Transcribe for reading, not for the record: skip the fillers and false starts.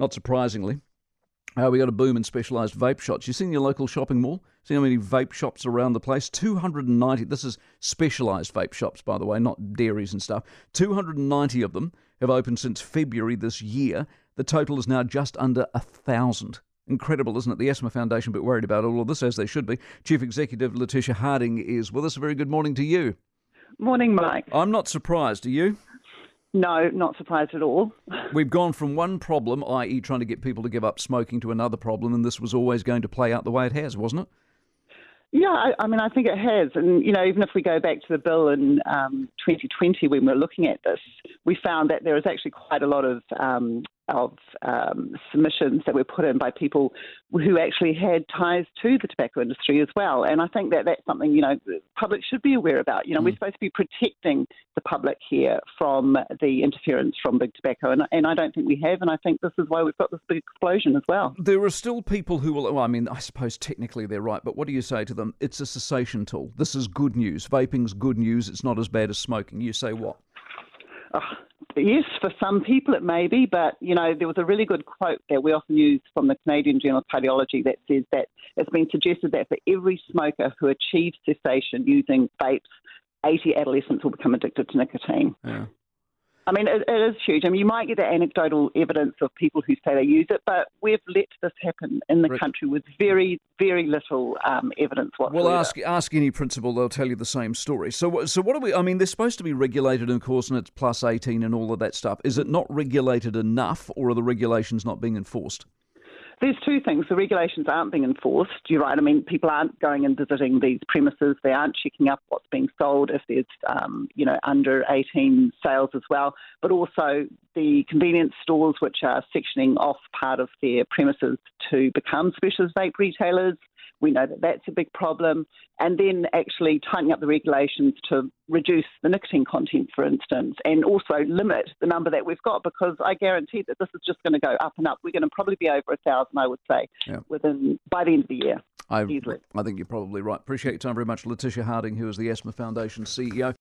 Not surprisingly, we got a boom in specialised vape shops. You seen your local shopping mall? See how many vape shops around the place? 290. This is specialised vape shops, by the way, not dairies and stuff. 290 of them have opened since February this year. The total is now just under 1,000. Incredible, isn't it? The Asthma Foundation, a bit worried about all of this, as they should be. Chief Executive Letitia Harding is with us. A very good morning to you. Morning, Mike. I'm not surprised. Are you? No, not surprised at all. We've gone from one problem, i.e. trying to get people to give up smoking, to another problem, and this was always going to play out the way it has, wasn't it? Yeah, I mean, I think it has. And, you know, even if we go back to the bill in 2020 when we were looking at this, we found that there was actually quite a lot of submissions that were put in by people who actually had ties to the tobacco industry as well. And I think that that's something, you know, the public should be aware about. You know, we're supposed to be protecting the public here from the interference from big tobacco. And I don't think we have. And I think this is why we've got this big explosion as well. There are still people who will, well, I mean, I suppose technically they're right. But what do you say to them? It's a cessation tool. This is good news. Vaping's good news. It's not as bad as smoking. You say what? Oh, yes, for some people it may be, but, you know, there was a really good quote that we often use from the Canadian Journal of Cardiology that says that it's been suggested that for every smoker who achieves cessation using vapes, 80 adolescents will become addicted to nicotine. Yeah. I mean, it is huge. I mean, you might get the anecdotal evidence of people who say they use it, but we've let this happen in the country with very, very little evidence whatsoever. Well, ask any principal, they'll tell you the same story. So what are we, I mean, they're supposed to be regulated, of course, and it's plus 18 and all of that stuff. Is it not regulated enough, or are the regulations not being enforced? There's two things. The regulations aren't being enforced. You're right. I mean, people aren't going and visiting these premises. They aren't checking up what's being sold if there's, you know, under 18 sales as well. But also the convenience stores, which are sectioning off part of their premises to become specialist vape retailers. We know that that's a big problem. And then actually tightening up the regulations to reduce the nicotine content, for instance, and also limit the number that we've got, because I guarantee that this is just going to go up and up. We're going to probably be over 1,000, I would say, by the end of the year. I think you're probably right. Appreciate your time very much. Letitia Harding, who is the Asthma Foundation CEO.